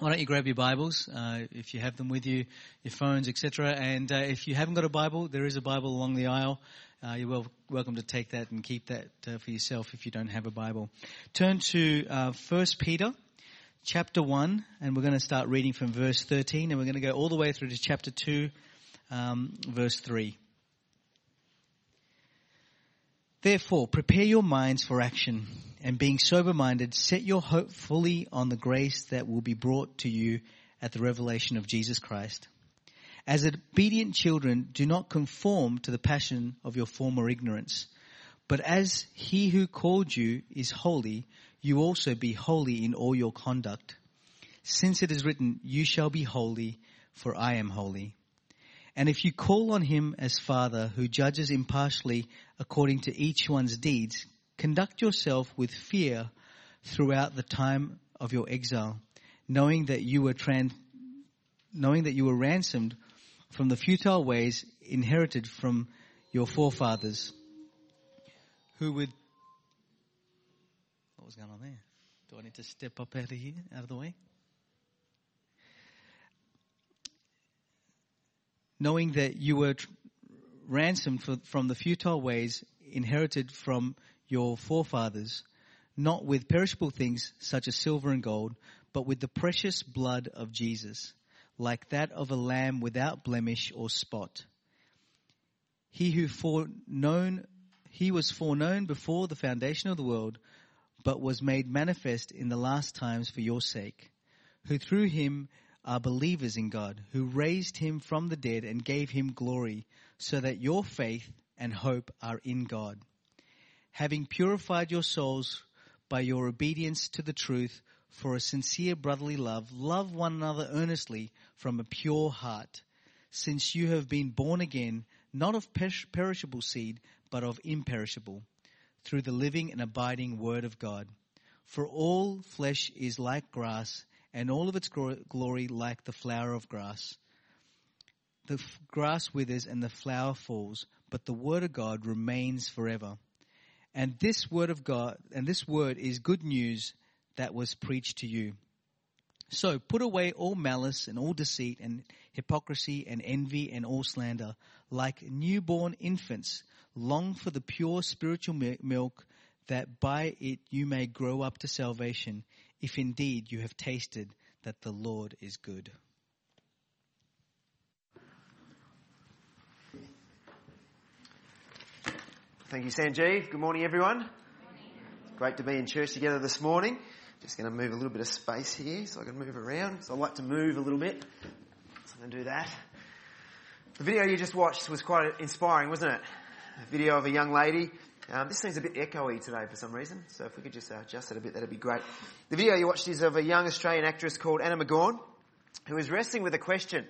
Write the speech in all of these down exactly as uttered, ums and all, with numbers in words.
Why don't you grab your Bibles, uh, if you have them with you, your phones, et cetera. And uh, if you haven't got a Bible, there is a Bible along the aisle. Uh, you're well, welcome to take that and keep that uh, for yourself if you don't have a Bible. Turn to uh, First Peter chapter one, and we're going to start reading from verse thirteen, and we're going to go all the way through to chapter two, um, verse three. Therefore, prepare your minds for action, and being sober-minded, set your hope fully on the grace that will be brought to you at the revelation of Jesus Christ. As obedient children, do not conform to the passion of your former ignorance, but as He who called you is holy, you also be holy in all your conduct. Since it is written, "You shall be holy, for I am holy." And if you call on Him as Father, who judges impartially according to each one's deeds, conduct yourself with fear throughout the time of your exile, knowing that you were trans- knowing that you were ransomed from the futile ways inherited from your forefathers, who would... What was going on there? Do I need to step up out of here, out of the way? Knowing that you were tr- ransomed for, from the futile ways inherited from your forefathers, not with perishable things such as silver and gold, but with the precious blood of Jesus, like that of a lamb without blemish or spot. He who foreknown, he was foreknown before the foundation of the world, but was made manifest in the last times for your sake, who through Him are believers in God, who raised Him from the dead and gave Him glory, so that your faith and hope are in God. Having purified your souls by your obedience to the truth for a sincere brotherly love, love one another earnestly from a pure heart, since you have been born again, not of perishable seed, but of imperishable, through the living and abiding Word of God. For all flesh is like grass, and all of its glory like the flower of grass. The f- grass withers and the flower falls, but the Word of God remains forever. And this word of God, and this word is good news that was preached to you. So put away all malice and all deceit and hypocrisy and envy and all slander. Like newborn infants, long for the pure spiritual milk, that by it you may grow up to salvation, if indeed you have tasted that the Lord is good. Thank you, Sanjeev. Good morning, everyone. Good morning. Great to be in church together this morning. Just going to move a little bit of space here so I can move around. So I like to move a little bit. So I'm going to do that. The video you just watched was quite inspiring, wasn't it? A video of a young lady. Um, this seems a bit echoey today for some reason. So if we could just uh, adjust it a bit, that'd be great. The video you watched is of a young Australian actress called Anna McGaughan, who is wrestling with a question.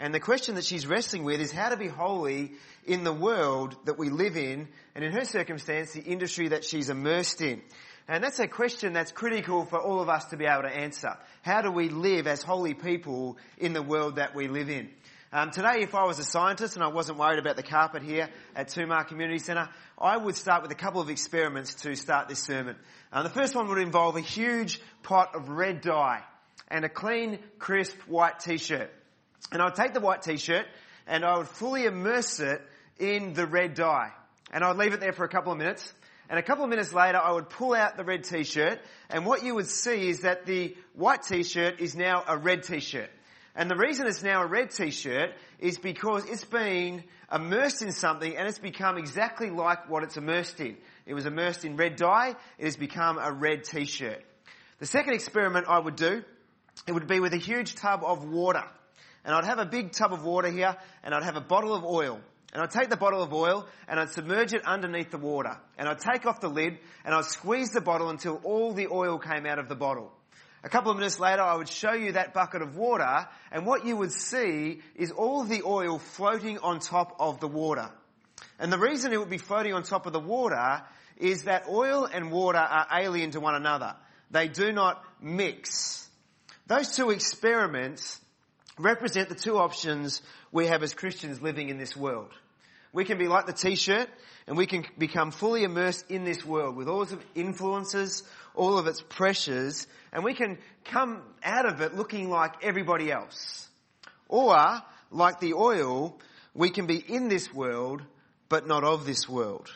And the question that she's wrestling with is how to be holy in the world that we live in, and in her circumstance, the industry that she's immersed in. And that's a question that's critical for all of us to be able to answer. How do we live as holy people in the world that we live in? Um, today, if I was a scientist and I wasn't worried about the carpet here at Tumar Community Center, I would start with a couple of experiments to start this sermon. Um, the first one would involve a huge pot of red dye and a clean, crisp white t-shirt. And I would take the white t-shirt and I would fully immerse it in the red dye. And I would leave it there for a couple of minutes. And a couple of minutes later, I would pull out the red t-shirt. And what you would see is that the white t-shirt is now a red t-shirt. And the reason it's now a red t-shirt is because it's been immersed in something and it's become exactly like what it's immersed in. It was immersed in red dye. It has become a red t-shirt. The second experiment I would do, it would be with a huge tub of water. And I'd have a big tub of water here, and I'd have a bottle of oil. And I'd take the bottle of oil, and I'd submerge it underneath the water. And I'd take off the lid, and I'd squeeze the bottle until all the oil came out of the bottle. A couple of minutes later, I would show you that bucket of water, and what you would see is all the oil floating on top of the water. And the reason it would be floating on top of the water is that oil and water are alien to one another. They do not mix. Those two experiments represent the two options we have as Christians living in this world. We can be like the t-shirt, and we can become fully immersed in this world with all of its influences, all of its pressures, and we can come out of it looking like everybody else. Or, like the oil, we can be in this world, but not of this world.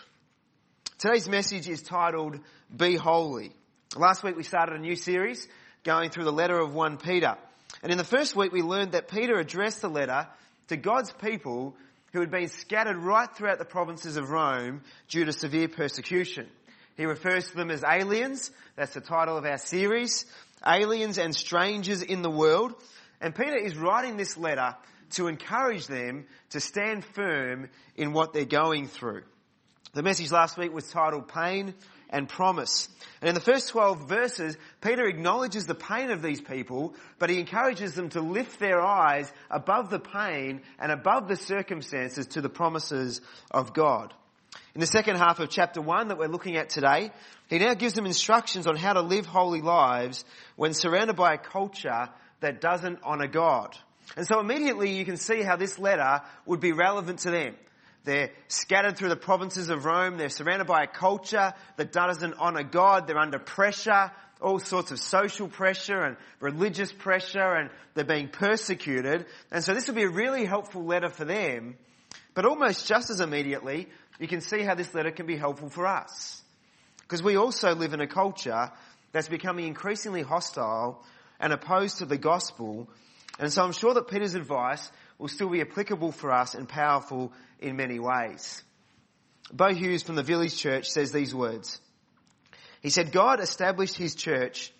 Today's message is titled, Be Holy. Last week we started a new series going through the letter of First Peter. And in the first week we learned that Peter addressed the letter to God's people who had been scattered right throughout the provinces of Rome due to severe persecution. He refers to them as aliens. That's the title of our series, Aliens and Strangers in the World. And Peter is writing this letter to encourage them to stand firm in what they're going through. The message last week was titled Pain and Promise. And in the first twelve verses, Peter acknowledges the pain of these people, but he encourages them to lift their eyes above the pain and above the circumstances to the promises of God. In the second half of chapter one that we're looking at today, he now gives them instructions on how to live holy lives when surrounded by a culture that doesn't honour God. And so immediately you can see how this letter would be relevant to them. They're scattered through the provinces of Rome. They're surrounded by a culture that doesn't honour God. They're under pressure, all sorts of social pressure and religious pressure, and they're being persecuted. And so this would be a really helpful letter for them. But almost just as immediately, you can see how this letter can be helpful for us. Because we also live in a culture that's becoming increasingly hostile and opposed to the gospel. And so I'm sure that Peter's advice will still be applicable for us and powerful in many ways. Bo Hughes from the Village Church says these words. He said, God established his church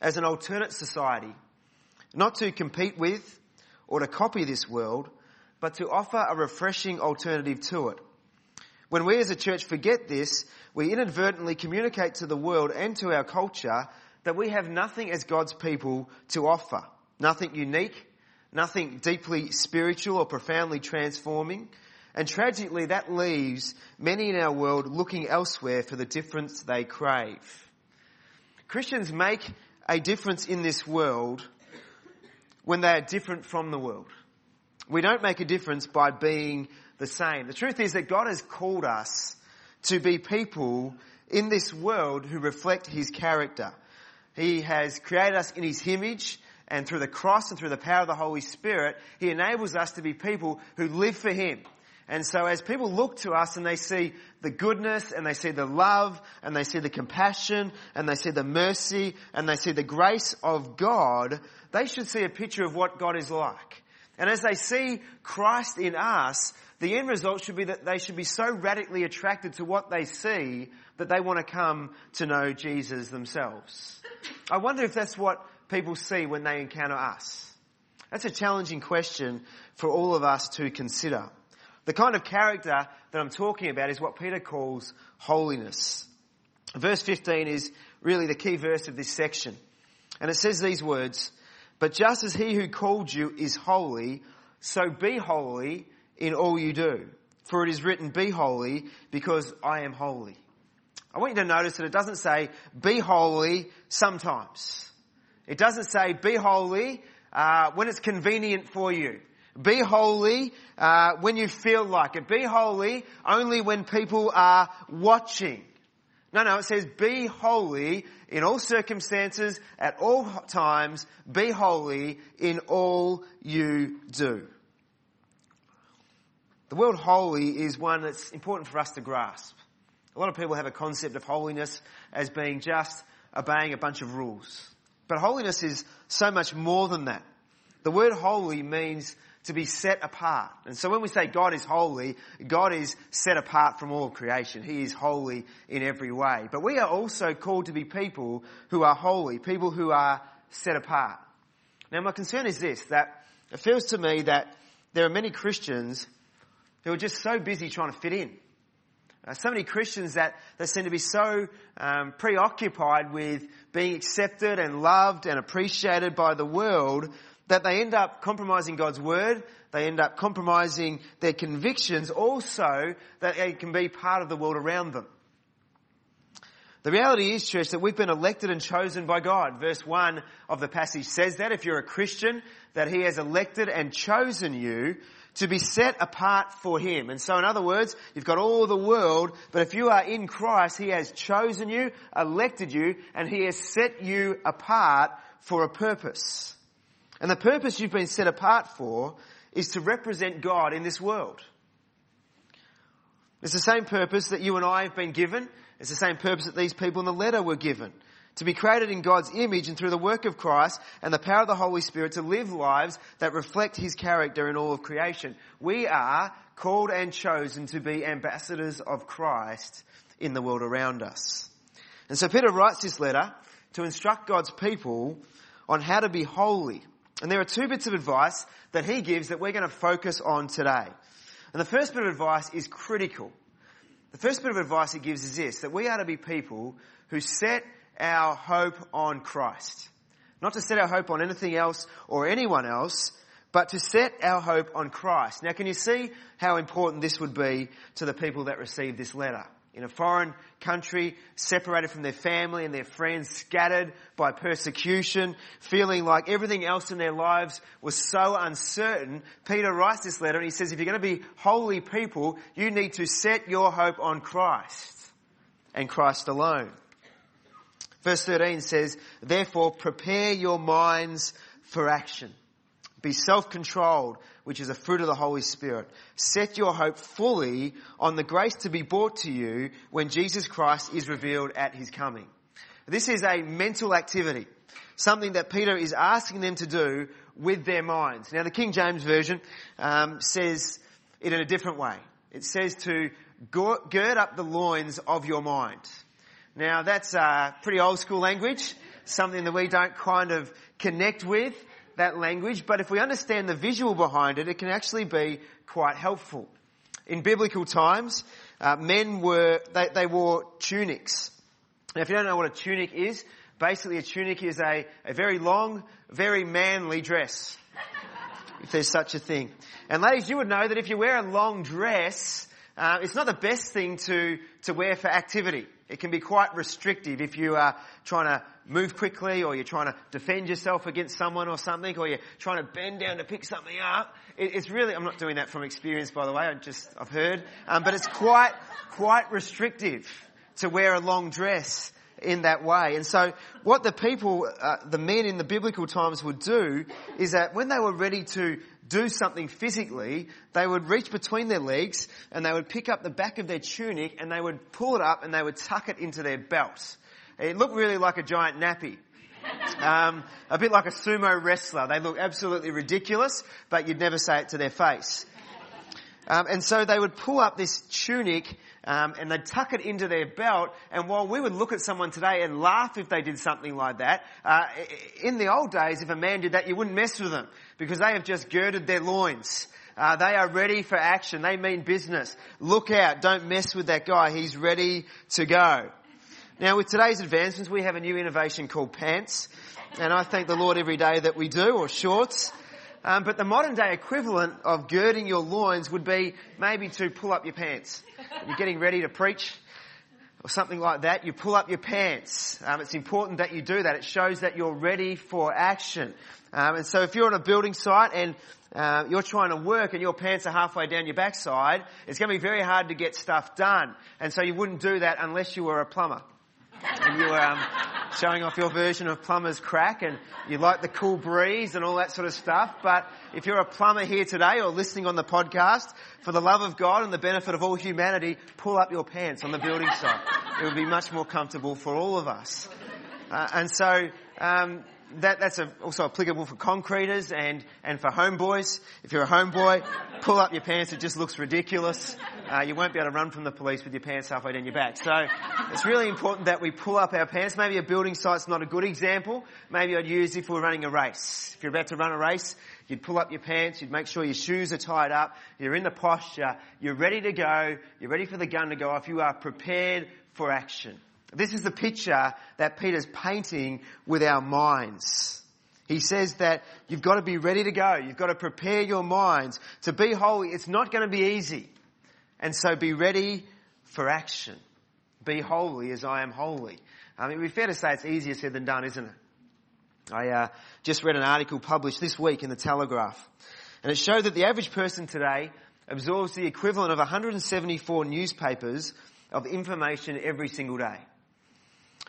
as an alternate society, not to compete with or to copy this world, but to offer a refreshing alternative to it. When we as a church forget this, we inadvertently communicate to the world and to our culture that we have nothing as God's people to offer. Nothing unique, nothing deeply spiritual or profoundly transforming. And tragically, that leaves many in our world looking elsewhere for the difference they crave. Christians make a difference in this world when they are different from the world. We don't make a difference by being the same. The truth is that God has called us to be people in this world who reflect his character. He has created us in his image, and through the cross and through the power of the Holy Spirit, he enables us to be people who live for him. And so as people look to us and they see the goodness and they see the love and they see the compassion and they see the mercy and they see the grace of God, they should see a picture of what God is like. And as they see Christ in us, the end result should be that they should be so radically attracted to what they see that they want to come to know Jesus themselves. I wonder if that's what people see when they encounter us. That's a challenging question for all of us to consider. The kind of character that I'm talking about is what Peter calls holiness. Verse fifteen is really the key verse of this section. And it says these words, But just as he who called you is holy, so be holy in all you do. For it is written, Be holy, because I am holy. I want you to notice that it doesn't say, Be holy sometimes. It doesn't say, Be holy uh, when it's convenient for you. Be holy uh, when you feel like it. Be holy only when people are watching. No, no, it says be holy in all circumstances, at all times. Be holy in all you do. The word holy is one that's important for us to grasp. A lot of people have a concept of holiness as being just obeying a bunch of rules. But holiness is so much more than that. The word holy means to be set apart. And so when we say God is holy, God is set apart from all creation. He is holy in every way. But we are also called to be people who are holy, people who are set apart. Now my concern is this, that it feels to me that there are many Christians who are just so busy trying to fit in. Uh, so many Christians that, that seem to be so um, preoccupied with being accepted and loved and appreciated by the world, that they end up compromising God's word, they end up compromising their convictions, also that they can be part of the world around them. The reality is, church, that we've been elected and chosen by God. Verse one of the passage says that if you're a Christian, that he has elected and chosen you to be set apart for him. And so, in other words, you've got all the world, but if you are in Christ, he has chosen you, elected you, and he has set you apart for a purpose. And the purpose you've been set apart for is to represent God in this world. It's the same purpose that you and I have been given. It's the same purpose that these people in the letter were given. To be created in God's image and through the work of Christ and the power of the Holy Spirit to live lives that reflect his character in all of creation. We are called and chosen to be ambassadors of Christ in the world around us. And so Peter writes this letter to instruct God's people on how to be holy. And there are two bits of advice that he gives that we're going to focus on today. And the first bit of advice is critical. The first bit of advice he gives is this, that we are to be people who set our hope on Christ. Not to set our hope on anything else or anyone else, but to set our hope on Christ. Now, can you see how important this would be to the people that received this letter? In a foreign country, separated from their family and their friends, scattered by persecution, feeling like everything else in their lives was so uncertain, Peter writes this letter and he says, if you're going to be holy people, you need to set your hope on Christ and Christ alone. Verse thirteen says, therefore prepare your minds for action. Be self-controlled, which is a fruit of the Holy Spirit. Set your hope fully on the grace to be brought to you when Jesus Christ is revealed at his coming. This is a mental activity, something that Peter is asking them to do with their minds. Now, the King James Version um, says it in a different way. It says to gird up the loins of your mind. Now, that's uh, pretty old school language, something that we don't kind of connect with. That language, but if we understand the visual behind it, it can actually be quite helpful. In biblical times, uh, men were, they, they wore tunics. Now, if you don't know what a tunic is, basically a tunic is a, a very long, very manly dress, if there's such a thing. And ladies, you would know that if you wear a long dress, uh, it's not the best thing to, to wear for activity. It can be quite restrictive if you are trying to move quickly or you're trying to defend yourself against someone or something or you're trying to bend down to pick something up. It, it's really, I'm not doing that from experience, by the way, I just, I've heard. Um, but it's quite, quite restrictive to wear a long dress in that way. And so what the people, uh, the men in the biblical times would do is that when they were ready to do something physically, they would reach between their legs and they would pick up the back of their tunic and they would pull it up and they would tuck it into their belt. It looked really like a giant nappy. Um, a bit like a sumo wrestler. They looked absolutely ridiculous, but you'd never say it to their face. Um, and so they would pull up this tunic um, and they'd tuck it into their belt. And while we would look at someone today and laugh if they did something like that, uh, in the old days, if a man did that, you wouldn't mess with them because they have just girded their loins. Uh, they are ready for action. They mean business. Look out. Don't mess with that guy. He's ready to go. Now, with today's advancements, we have a new innovation called pants. And I thank the Lord every day that we do, or shorts. Um, but the modern day equivalent of girding your loins would be maybe to pull up your pants. You're getting ready to preach or something like that. You pull up your pants. Um, it's important that you do that. It shows that you're ready for action. Um, and so if you're on a building site and uh, you're trying to work and your pants are halfway down your backside, it's going to be very hard to get stuff done. And so you wouldn't do that unless you were a plumber. And you were um, showing off your version of plumber's crack and you like the cool breeze and all that sort of stuff. But if you're a plumber here today or listening on the podcast, for the love of God and the benefit of all humanity, pull up your pants on the building site. It would be much more comfortable for all of us. Uh, and so um, that, that's a, also applicable for concreters and, and for homeboys. If you're a homeboy, pull up your pants. It just looks ridiculous. Uh, you won't be able to run from the police with your pants halfway down your back. So it's really important that we pull up our pants. Maybe a building site's not a good example. Maybe I'd use if we're running a race. If you're about to run a race, you'd pull up your pants, you'd make sure your shoes are tied up, you're in the posture, you're ready to go, you're ready for the gun to go off, you are prepared for action. This is the picture that Peter's painting with our minds. He says that you've got to be ready to go. You've got to prepare your minds to be holy. It's not going to be easy. And so be ready for action. Be holy as I am holy. I mean, it would be fair to say it's easier said than done, isn't it? I uh, just read an article published this week in The Telegraph. And it showed that the average person today absorbs the equivalent of one hundred seventy-four newspapers of information every single day.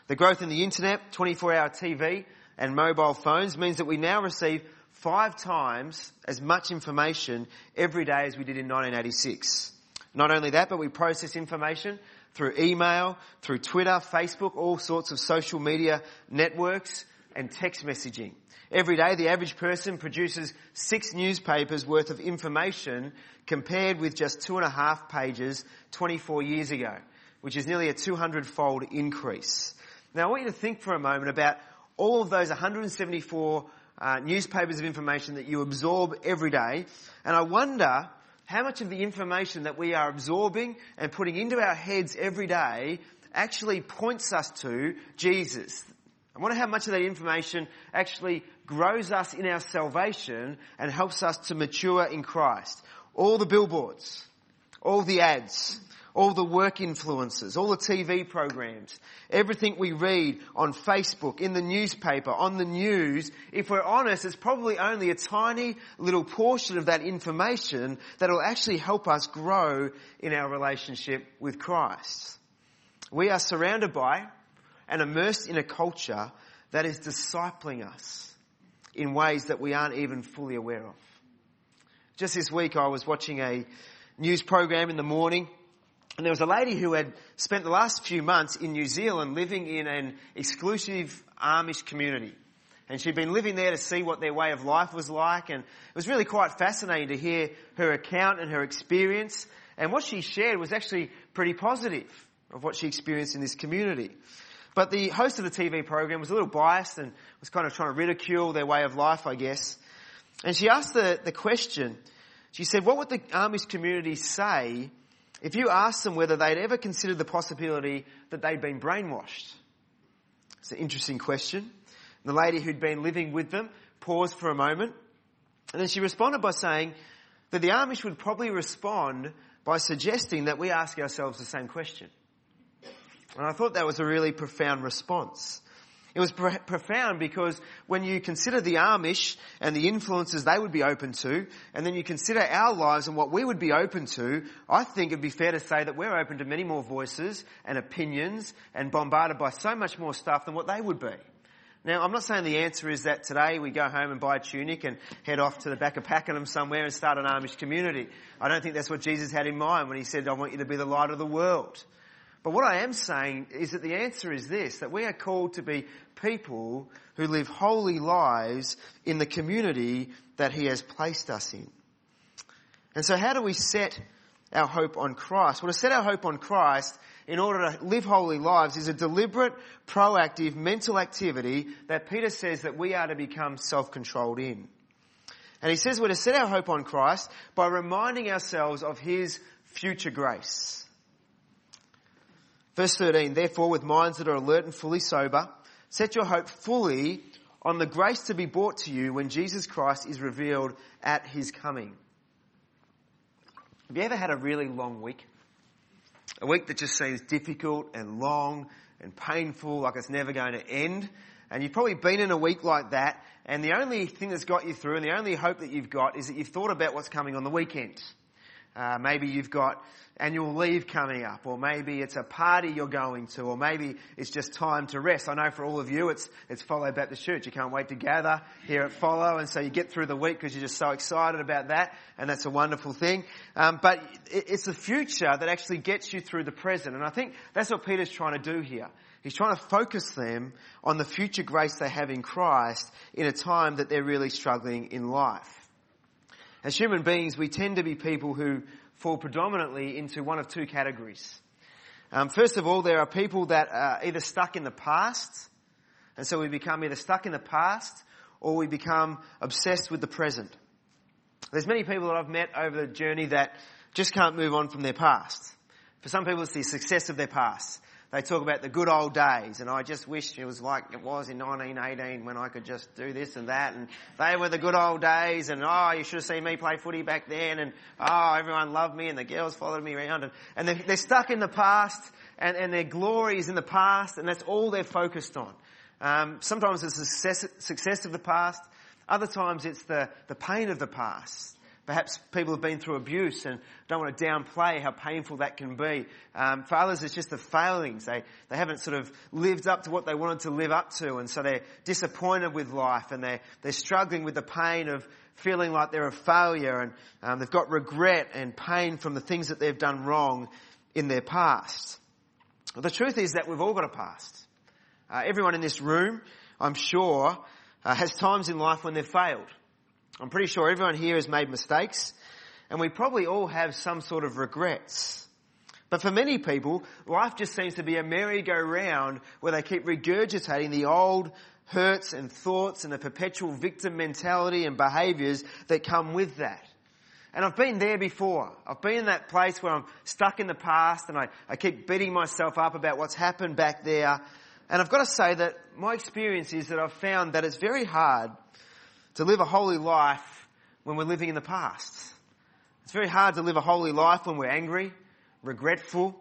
The growth in the internet, twenty-four hour T V and mobile phones means that we now receive five times as much information every day as we did in nineteen eighty-six. Not only that, but we process information through email, through Twitter, Facebook, all sorts of social media networks and text messaging. Every day, the average person produces six newspapers worth of information compared with just two and a half pages twenty-four years ago, which is nearly a two hundred fold increase. Now, I want you to think for a moment about all of those one hundred seventy-four uh, newspapers of information that you absorb every day. And I wonder how much of the information that we are absorbing and putting into our heads every day actually points us to Jesus. I wonder how much of that information actually grows us in our salvation and helps us to mature in Christ. All the billboards, all the ads, all the work influences, all the T V programs, everything we read on Facebook, in the newspaper, on the news, if we're honest, it's probably only a tiny little portion of that information that will actually help us grow in our relationship with Christ. We are surrounded by and immersed in a culture that is discipling us in ways that we aren't even fully aware of. Just this week I was watching a news program in the morning. And there was a lady who had spent the last few months in New Zealand living in an exclusive Amish community. And she'd been living there to see what their way of life was like. And it was really quite fascinating to hear her account and her experience. And what she shared was actually pretty positive of what she experienced in this community. But the host of the T V program was a little biased and was kind of trying to ridicule their way of life, I guess. And she asked the, the question, she said, what would the Amish community say if you asked them whether they'd ever considered the possibility that they'd been brainwashed? It's an interesting question. And the lady who'd been living with them paused for a moment, and then she responded by saying that the Amish would probably respond by suggesting that we ask ourselves the same question. And I thought that was a really profound response. It was pr- profound because when you consider the Amish and the influences they would be open to, and then you consider our lives and what we would be open to, I think it'd be fair to say that we're open to many more voices and opinions and bombarded by so much more stuff than what they would be. Now, I'm not saying the answer is that today we go home and buy a tunic and head off to the back of Pakenham somewhere and start an Amish community. I don't think that's what Jesus had in mind when he said, I want you to be the light of the world. But what I am saying is that the answer is this, that we are called to be people who live holy lives in the community that he has placed us in. And so how do we set our hope on Christ? Well, to set our hope on Christ in order to live holy lives is a deliberate, proactive mental activity that Peter says that we are to become self-controlled in. And he says we're to set our hope on Christ by reminding ourselves of his future grace. Verse thirteen, therefore, with minds that are alert and fully sober, set your hope fully on the grace to be brought to you when Jesus Christ is revealed at his coming. Have you ever had a really long week? A week that just seems difficult and long and painful, like it's never going to end. And you've probably been in a week like that, and the only thing that's got you through and the only hope that you've got is that you've thought about what's coming on the weekend. Uh, maybe you've got annual leave coming up, or maybe it's a party you're going to, or maybe it's just time to rest. I know for all of you, it's it's Follow Baptist Church. You can't wait to gather here at Follow, and so you get through the week because you're just so excited about that, and that's a wonderful thing. Um, but it, it's the future that actually gets you through the present, and I think that's what Peter's trying to do here. He's trying to focus them on the future grace they have in Christ in a time that they're really struggling in life. As human beings, we tend to be people who fall predominantly into one of two categories. Um, first of all, there are people that are either stuck in the past, and so we become either stuck in the past or we become obsessed with the present. There's many people that I've met over the journey that just can't move on from their past. For some people, it's the success of their past. they talk about the good old days, and I just wish it was like it was in nineteen eighteen when I could just do this and that, and they were the good old days, and oh, you should have seen me play footy back then, and oh, everyone loved me, and the girls followed me around, and, and they're, they're stuck in the past, and, and their glory is in the past, and that's all they're focused on. Um, sometimes it's the success, success of the past, other times it's the, the pain of the past. Perhaps people have been through abuse and don't want to downplay how painful that can be. Um, for others, it's just the failings. They they haven't sort of lived up to what they wanted to live up to, and so they're disappointed with life, and they're, they're struggling with the pain of feeling like they're a failure, and um, they've got regret and pain from the things that they've done wrong in their past. Well, the truth is that we've all got a past. Uh, everyone in this room, I'm sure, uh, has times in life when they've failed. I'm pretty sure everyone here has made mistakes, and we probably all have some sort of regrets. But for many people, life just seems to be a merry-go-round where they keep regurgitating the old hurts and thoughts and the perpetual victim mentality and behaviours that come with that. And I've been there before. I've been in that place where I'm stuck in the past and I, I keep beating myself up about what's happened back there. And I've got to say that my experience is that I've found that it's very hard to live a holy life when we're living in the past. It's very hard to live a holy life when we're angry, regretful,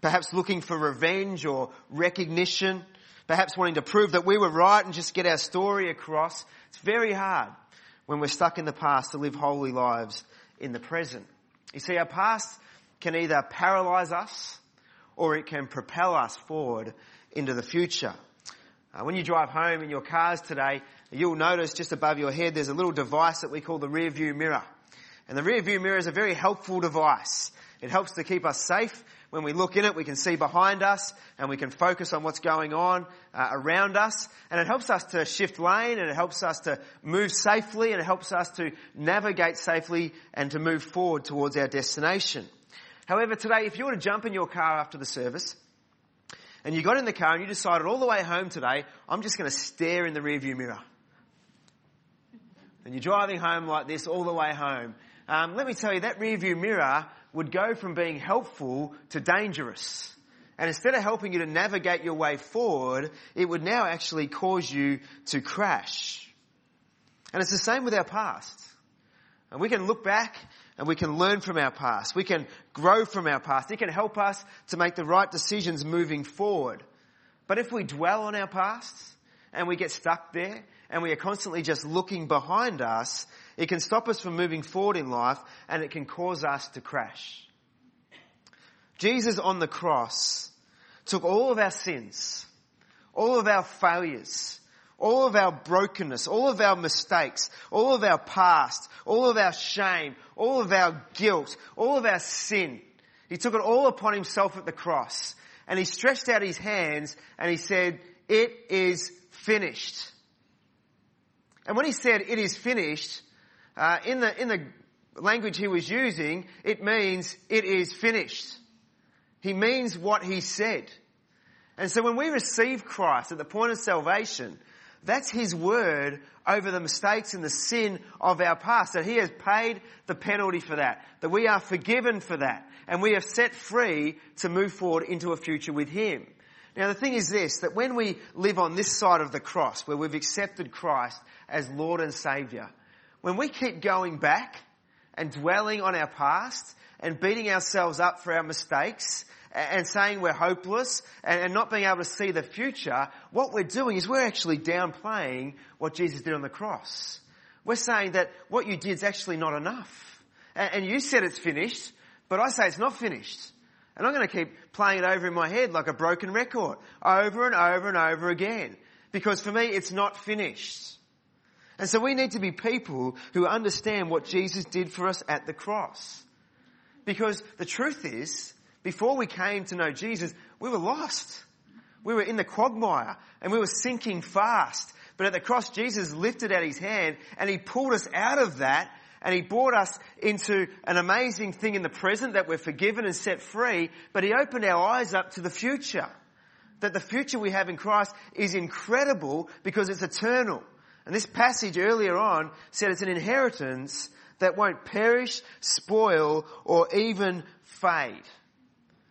perhaps looking for revenge or recognition, perhaps wanting to prove that we were right and just get our story across. It's very hard when we're stuck in the past to live holy lives in the present. You see, our past can either paralyse us or it can propel us forward into the future. Uh, when you drive home in your cars today, you'll notice just above your head there's a little device that we call the rear view mirror. And the rear view mirror is a very helpful device. It helps to keep us safe. When we look in it, we can see behind us and we can focus on what's going on uh, around us. And it helps us to shift lane, and it helps us to move safely, and it helps us to navigate safely and to move forward towards our destination. However, today, if you were to jump in your car after the service, and you got in the car and you decided all the way home today, I'm just going to stare in the rearview mirror. And you're driving home like this all the way home. Um, let me tell you, that rearview mirror would go from being helpful to dangerous. And instead of helping you to navigate your way forward, it would now actually cause you to crash. And it's the same with our past. And we can look back and we can learn from our past. We can grow from our past. It can help us to make the right decisions moving forward. But if we dwell on our past and we get stuck there and we are constantly just looking behind us, it can stop us from moving forward in life, and it can cause us to crash. Jesus on the cross took all of our sins, all of our failures, all of our brokenness, all of our mistakes, all of our past, all of our shame, all of our guilt, all of our sin. He took it all upon himself at the cross. And he stretched out his hands and he said, "It is finished." And when he said, "It is finished," uh, in the in the language he was using, it means it is finished. He means what he said. And so when we receive Christ at the point of salvation, that's his word over the mistakes and the sin of our past, that he has paid the penalty for that, that we are forgiven for that, and we are set free to move forward into a future with him. Now, the thing is this, that when we live on this side of the cross, where we've accepted Christ as Lord and Saviour, when we keep going back and dwelling on our past and beating ourselves up for our mistakes and saying we're hopeless and not being able to see the future, what we're doing is we're actually downplaying what Jesus did on the cross. We're saying that what you did is actually not enough. And you said it's finished, but I say it's not finished. And I'm going to keep playing it over in my head like a broken record, over and over and over again. Because for me, it's not finished. And so we need to be people who understand what Jesus did for us at the cross. Because the truth is, before we came to know Jesus, we were lost. We were in the quagmire and we were sinking fast. But at the cross, Jesus lifted out his hand and he pulled us out of that, and he brought us into an amazing thing in the present, that we're forgiven and set free. But he opened our eyes up to the future, that the future we have in Christ is incredible because it's eternal. And this passage earlier on said it's an inheritance that won't perish, spoil, or even fade.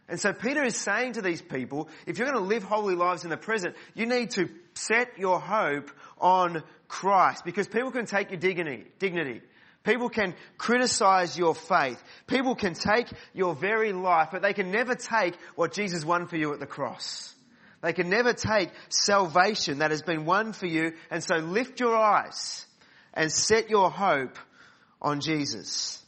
And so Peter is saying to these people, if you're going to live holy lives in the present, you need to set your hope on Christ, because people can take your dignity. dignity. People can criticize your faith. People can take your very life, but they can never take what Jesus won for you at the cross. They can never take salvation that has been won for you. And so lift your eyes and set your hope on Jesus.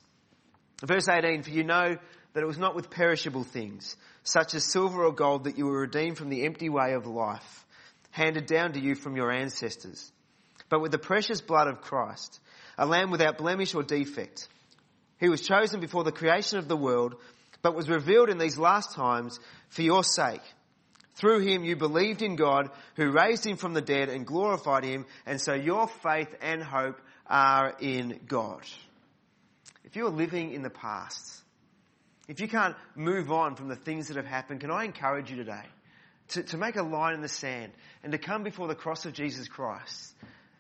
Verse eighteen, for you know that it was not with perishable things, such as silver or gold, that you were redeemed from the empty way of life, handed down to you from your ancestors, but with the precious blood of Christ, a lamb without blemish or defect. He was chosen before the creation of the world, but was revealed in these last times for your sake. Through him you believed in God, who raised him from the dead and glorified him, and so your faith and hope are in God. If you're living in the past, if you can't move on from the things that have happened, can I encourage you today to, to make a line in the sand and to come before the cross of Jesus Christ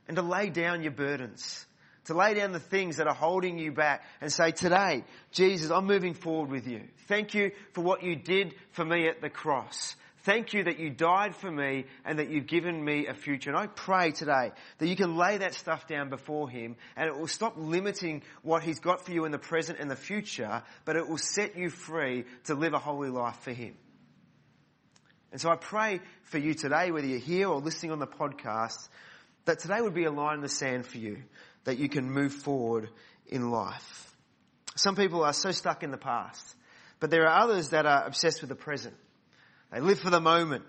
and to lay down your burdens, to lay down the things that are holding you back and say, today, Jesus, I'm moving forward with you. Thank you for what you did for me at the cross. Thank you that you died for me and that you've given me a future. And I pray today that you can lay that stuff down before him, and it will stop limiting what he's got for you in the present and the future, but it will set you free to live a holy life for him. And so I pray for you today, whether you're here or listening on the podcast, that today would be a line in the sand for you, that you can move forward in life. Some people are so stuck in the past, but there are others that are obsessed with the present. They live for the moment.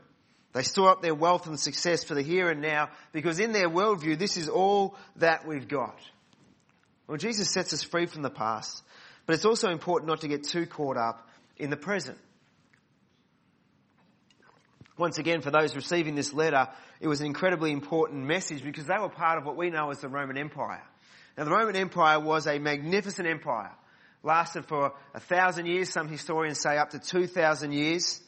They store up their wealth and success for the here and now, because in their worldview, this is all that we've got. Well, Jesus sets us free from the past, but it's also important not to get too caught up in the present. Once again, for those receiving this letter, it was an incredibly important message, because they were part of what we know as the Roman Empire. Now, the Roman Empire was a magnificent empire. It lasted for a thousand years. Some historians say up to two thousand years.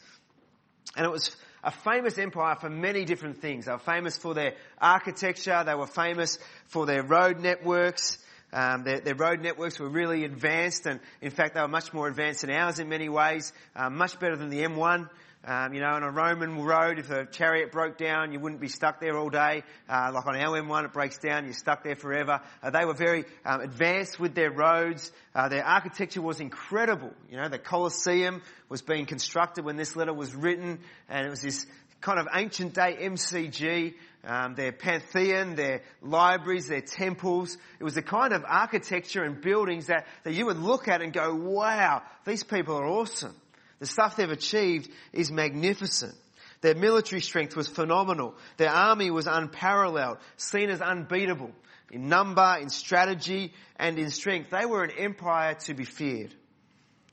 And it was a famous empire for many different things. They were famous for their architecture. They were famous for their road networks. Um, their, their road networks were really advanced, and in fact they were much more advanced than ours in many ways, um, much better than the M one. Um, you know, on a Roman road, if a chariot broke down, you wouldn't be stuck there all day. Uh, like on our M one, it breaks down, you're stuck there forever. Uh, they were very um, advanced with their roads. Uh, their architecture was incredible. You know, the Colosseum was being constructed when this letter was written, and it was this kind of ancient day M C G. Um, their Pantheon, their libraries, their temples. It was the kind of architecture and buildings that, that you would look at and go, wow, these people are awesome. The stuff they've achieved is magnificent. Their military strength was phenomenal. Their army was unparalleled, seen as unbeatable in number, in strategy, and in strength. They were an empire to be feared.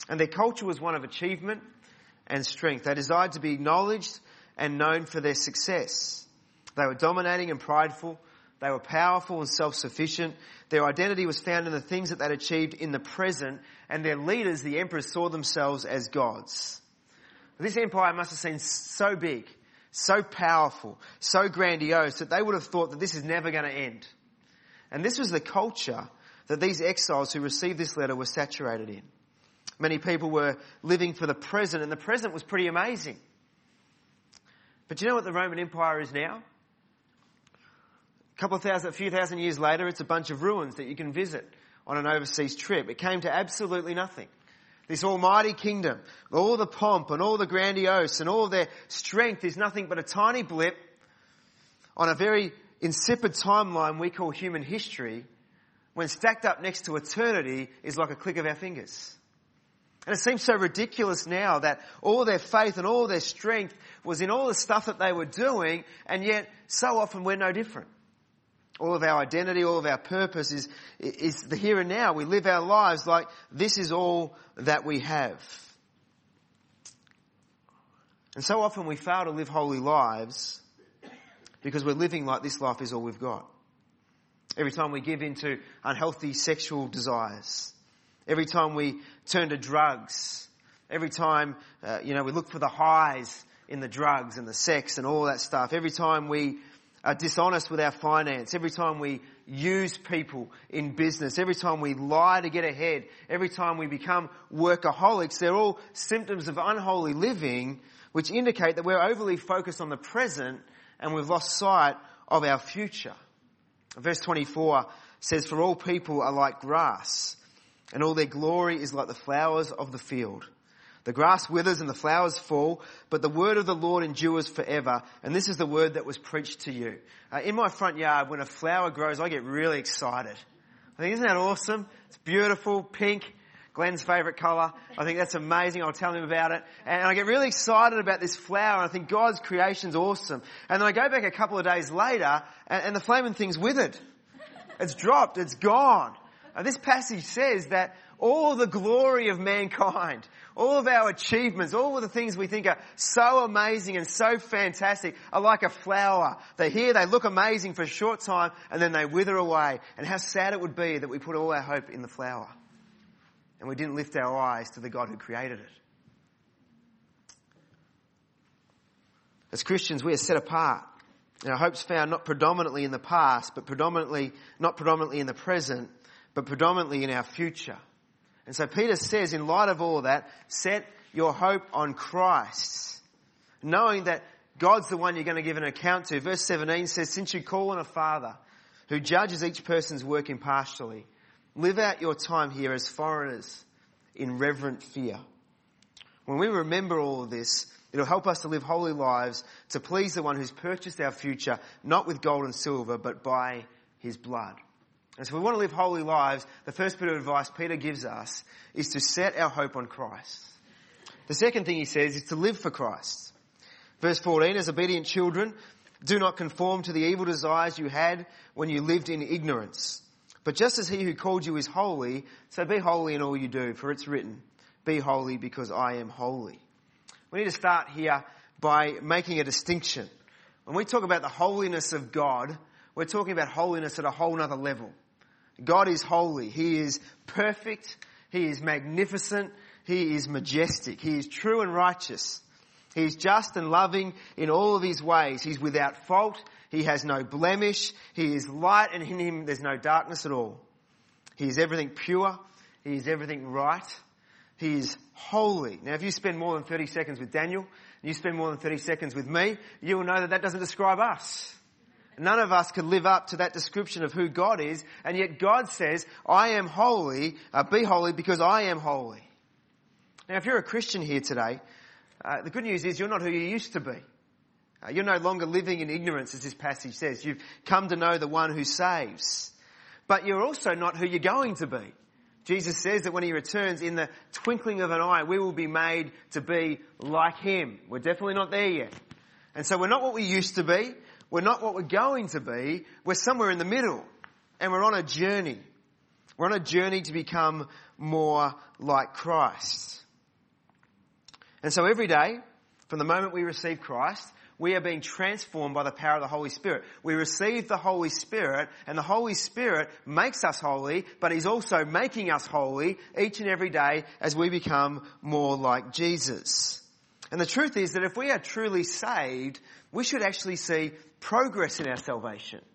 And their culture was one of achievement and strength. They desired to be acknowledged and known for their success. They were dominating and prideful. They were powerful and self-sufficient. Their identity was found in the things that they'd achieved in the present, and their leaders, the emperors, saw themselves as gods. This empire must have seemed so big, so powerful, so grandiose, that they would have thought that this is never going to end. And this was the culture that these exiles who received this letter were saturated in. Many people were living for the present, and the present was pretty amazing. But do you know what the Roman Empire is now? A couple of thousand, a few thousand years later, it's a bunch of ruins that you can visit on an overseas trip. It came to absolutely nothing. This almighty kingdom, all the pomp and all the grandiose and all their strength, is nothing but a tiny blip on a very insipid timeline we call human history, when stacked up next to eternity is like a click of our fingers. And it seems so ridiculous now that all their faith and all their strength was in all the stuff that they were doing, and yet so often we're no different. All of our identity, all of our purpose is, is the here and now. We live our lives like this is all that we have. And so often we fail to live holy lives because we're living like this life is all we've got. Every time we give into unhealthy sexual desires, every time we turn to drugs, every time, uh, you know, we look for the highs in the drugs and the sex and all that stuff, every time we are dishonest with our finance, every time we use people in business, every time we lie to get ahead, every time we become workaholics, they're all symptoms of unholy living, which indicate that we're overly focused on the present and we've lost sight of our future. Verse twenty-four says, "For all people are like grass, and all their glory is like the flowers of the field. The grass withers and the flowers fall, but the word of the Lord endures forever. And this is the word that was preached to you." Uh, in my front yard, when a flower grows, I get really excited. I think, isn't that awesome? It's beautiful, pink, Glenn's favourite colour. I think that's amazing. I'll tell him about it. And I get really excited about this flower. I think God's creation's awesome. And then I go back a couple of days later, and, and the flaming thing's withered. It's dropped. It's gone. Now, this passage says that all the glory of mankind, all of our achievements, all of the things we think are so amazing and so fantastic are like a flower. They're here, they look amazing for a short time, and then they wither away. And how sad it would be that we put all our hope in the flower and we didn't lift our eyes to the God who created it. As Christians, we are set apart, and our hope's found not predominantly in the past, but predominantly, not predominantly in the present, but predominantly in our future. And so Peter says, in light of all that, set your hope on Christ, knowing that God's the one you're going to give an account to. Verse seventeen says, "Since you call on a Father who judges each person's work impartially, live out your time here as foreigners in reverent fear." When we remember all of this, it'll help us to live holy lives to please the one who's purchased our future, not with gold and silver, but by his blood. And so if we want to live holy lives, the first bit of advice Peter gives us is to set our hope on Christ. The second thing he says is to live for Christ. Verse fourteen, "As obedient children, do not conform to the evil desires you had when you lived in ignorance. But just as he who called you is holy, so be holy in all you do, for it's written, 'Be holy because I am holy.'" We need to start here by making a distinction. When we talk about the holiness of God, we're talking about holiness at a whole nother level. God is holy. He is perfect. He is magnificent. He is majestic. He is true and righteous. He is just and loving in all of his ways. He's without fault. He has no blemish. He is light, and in him there's no darkness at all. He is everything pure. He is everything right. He is holy. Now, if you spend more than thirty seconds with Daniel, and you spend more than thirty seconds with me, you will know that that doesn't describe us. None of us could live up to that description of who God is, and yet God says, "I am holy, uh, be holy because I am holy." Now, if you're a Christian here today, uh, the good news is you're not who you used to be. Uh, you're no longer living in ignorance, as this passage says. You've come to know the one who saves. But you're also not who you're going to be. Jesus says that when he returns, in the twinkling of an eye, we will be made to be like him. We're definitely not there yet. And so we're not what we used to be. We're not what we're going to be. We're somewhere in the middle, and we're on a journey. We're on a journey to become more like Christ. And so every day, from the moment we receive Christ, we are being transformed by the power of the Holy Spirit. We receive the Holy Spirit, and the Holy Spirit makes us holy, but he's also making us holy each and every day as we become more like Jesus. And the truth is that if we are truly saved, we should actually see progress in our salvation.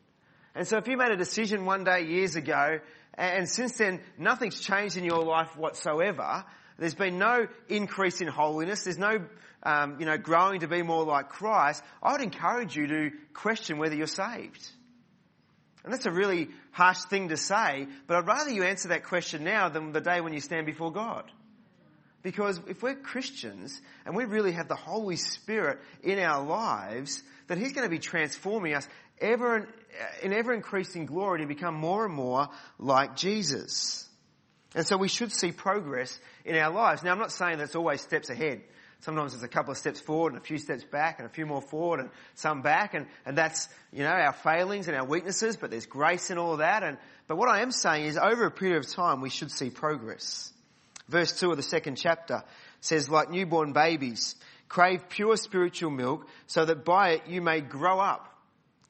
And so if you made a decision one day years ago, and since then nothing's changed in your life whatsoever, there's been no increase in holiness, there's no um, you know, growing to be more like Christ, I would encourage you to question whether you're saved. And that's a really harsh thing to say, but I'd rather you answer that question now than the day when you stand before God. Because if we're Christians and we really have the Holy Spirit in our lives, that he's going to be transforming us ever in ever increasing glory to become more and more like Jesus. And so we should see progress in our lives. Now, I'm not saying that's always steps ahead. Sometimes there's a couple of steps forward and a few steps back and a few more forward and some back. And, and that's, you know, our failings and our weaknesses, but there's grace in all of that. And but what I am saying is over a period of time, we should see progress. Verse two of the second chapter says, "Like newborn babies, crave pure spiritual milk so that by it you may grow up,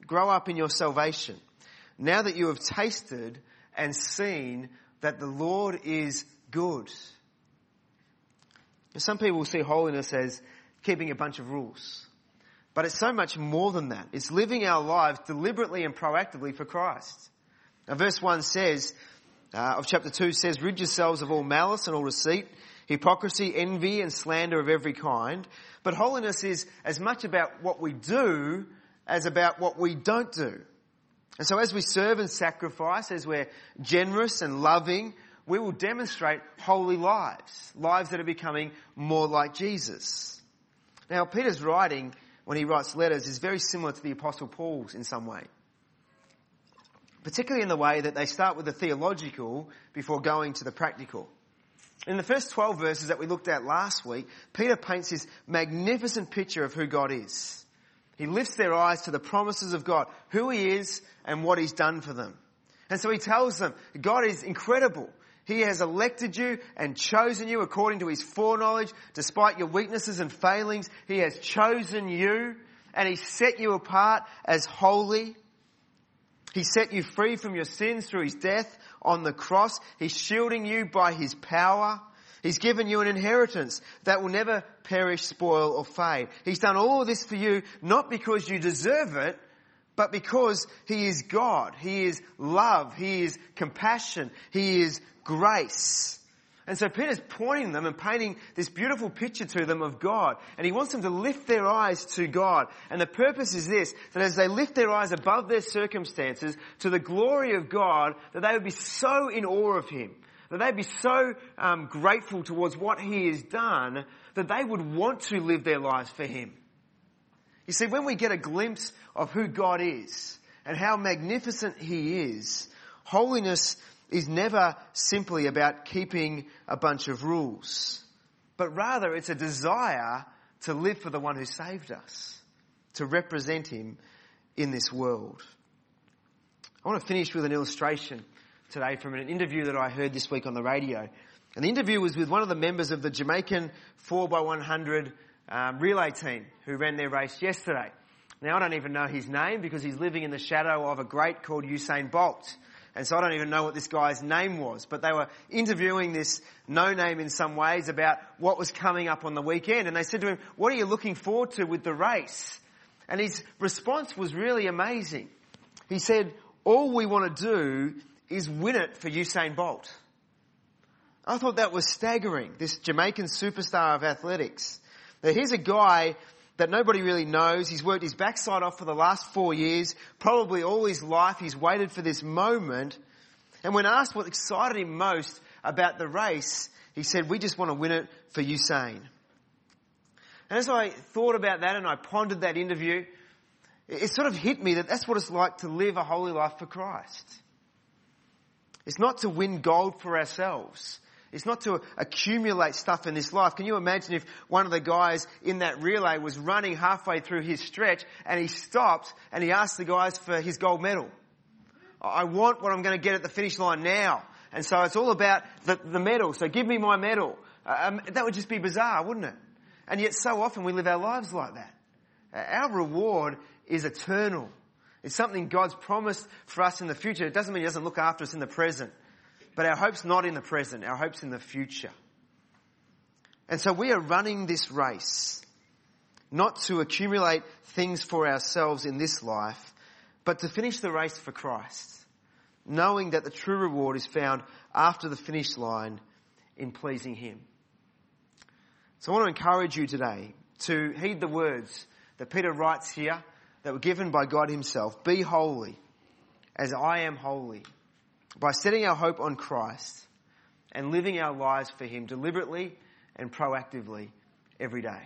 grow up in your salvation. Now that you have tasted and seen that the Lord is good." Some people see holiness as keeping a bunch of rules. But it's so much more than that. It's living our lives deliberately and proactively for Christ. Now, verse one says, uh, of chapter two says, rid yourselves of all malice and all deceit, hypocrisy, envy and slander of every kind. But holiness is as much about what we do as about what we don't do. And so as we serve and sacrifice, as we're generous and loving, we will demonstrate holy lives, lives that are becoming more like Jesus. Now, Peter's writing, when he writes letters, is very similar to the Apostle Paul's in some way, particularly in the way that they start with the theological before going to the practical. In the first twelve verses that we looked at last week, Peter paints this magnificent picture of who God is. He lifts their eyes to the promises of God, who he is and what he's done for them. And so he tells them, God is incredible. He has elected you and chosen you according to his foreknowledge. Despite your weaknesses and failings, he has chosen you and he set you apart as holy. He set you free from your sins through his death on the cross. He's shielding you by his power. He's given you an inheritance that will never perish, spoil or fade. He's done all this for you, not because you deserve it, but because he is God. He is love. He is compassion. He is grace. And so Peter's pointing them and painting this beautiful picture to them of God. And he wants them to lift their eyes to God. And the purpose is this, that as they lift their eyes above their circumstances to the glory of God, that they would be so in awe of him, that they'd be so um, grateful towards what he has done that they would want to live their lives for him. You see, when we get a glimpse of who God is and how magnificent he is, holiness is never simply about keeping a bunch of rules, but rather it's a desire to live for the one who saved us, to represent him in this world. I want to finish with an illustration today from an interview that I heard this week on the radio. And the interview was with one of the members of the Jamaican four by one hundred um, relay team who ran their race yesterday. Now, I don't even know his name because he's living in the shadow of a great called Usain Bolt. And so I don't even know what this guy's name was. But they were interviewing this no-name in some ways about what was coming up on the weekend. And they said to him, what are you looking forward to with the race? And his response was really amazing. He said, all we want to do is win it for Usain Bolt. I thought that was staggering, this Jamaican superstar of athletics. Now, here's a guy that nobody really knows. He's worked his backside off for the last four years, probably all his life. He's waited for this moment. And when asked what excited him most about the race, he said, we just want to win it for Usain. And as I thought about that and I pondered that interview, it sort of hit me that that's what it's like to live a holy life for Christ. It's not to win gold for ourselves. It's not to accumulate stuff in this life. Can you imagine if one of the guys in that relay was running halfway through his stretch and he stopped and he asked the guys for his gold medal? I want what I'm going to get at the finish line now. And so it's all about the, the medal. So give me my medal. Um, that would just be bizarre, wouldn't it? And yet so often we live our lives like that. Our reward is eternal. It's something God's promised for us in the future. It doesn't mean he doesn't look after us in the present. But our hope's not in the present. Our hope's in the future. And so we are running this race not to accumulate things for ourselves in this life, but to finish the race for Christ, knowing that the true reward is found after the finish line in pleasing him. So I want to encourage you today to heed the words that Peter writes here that were given by God himself. Be holy as I am holy, by setting our hope on Christ and living our lives for him deliberately and proactively every day.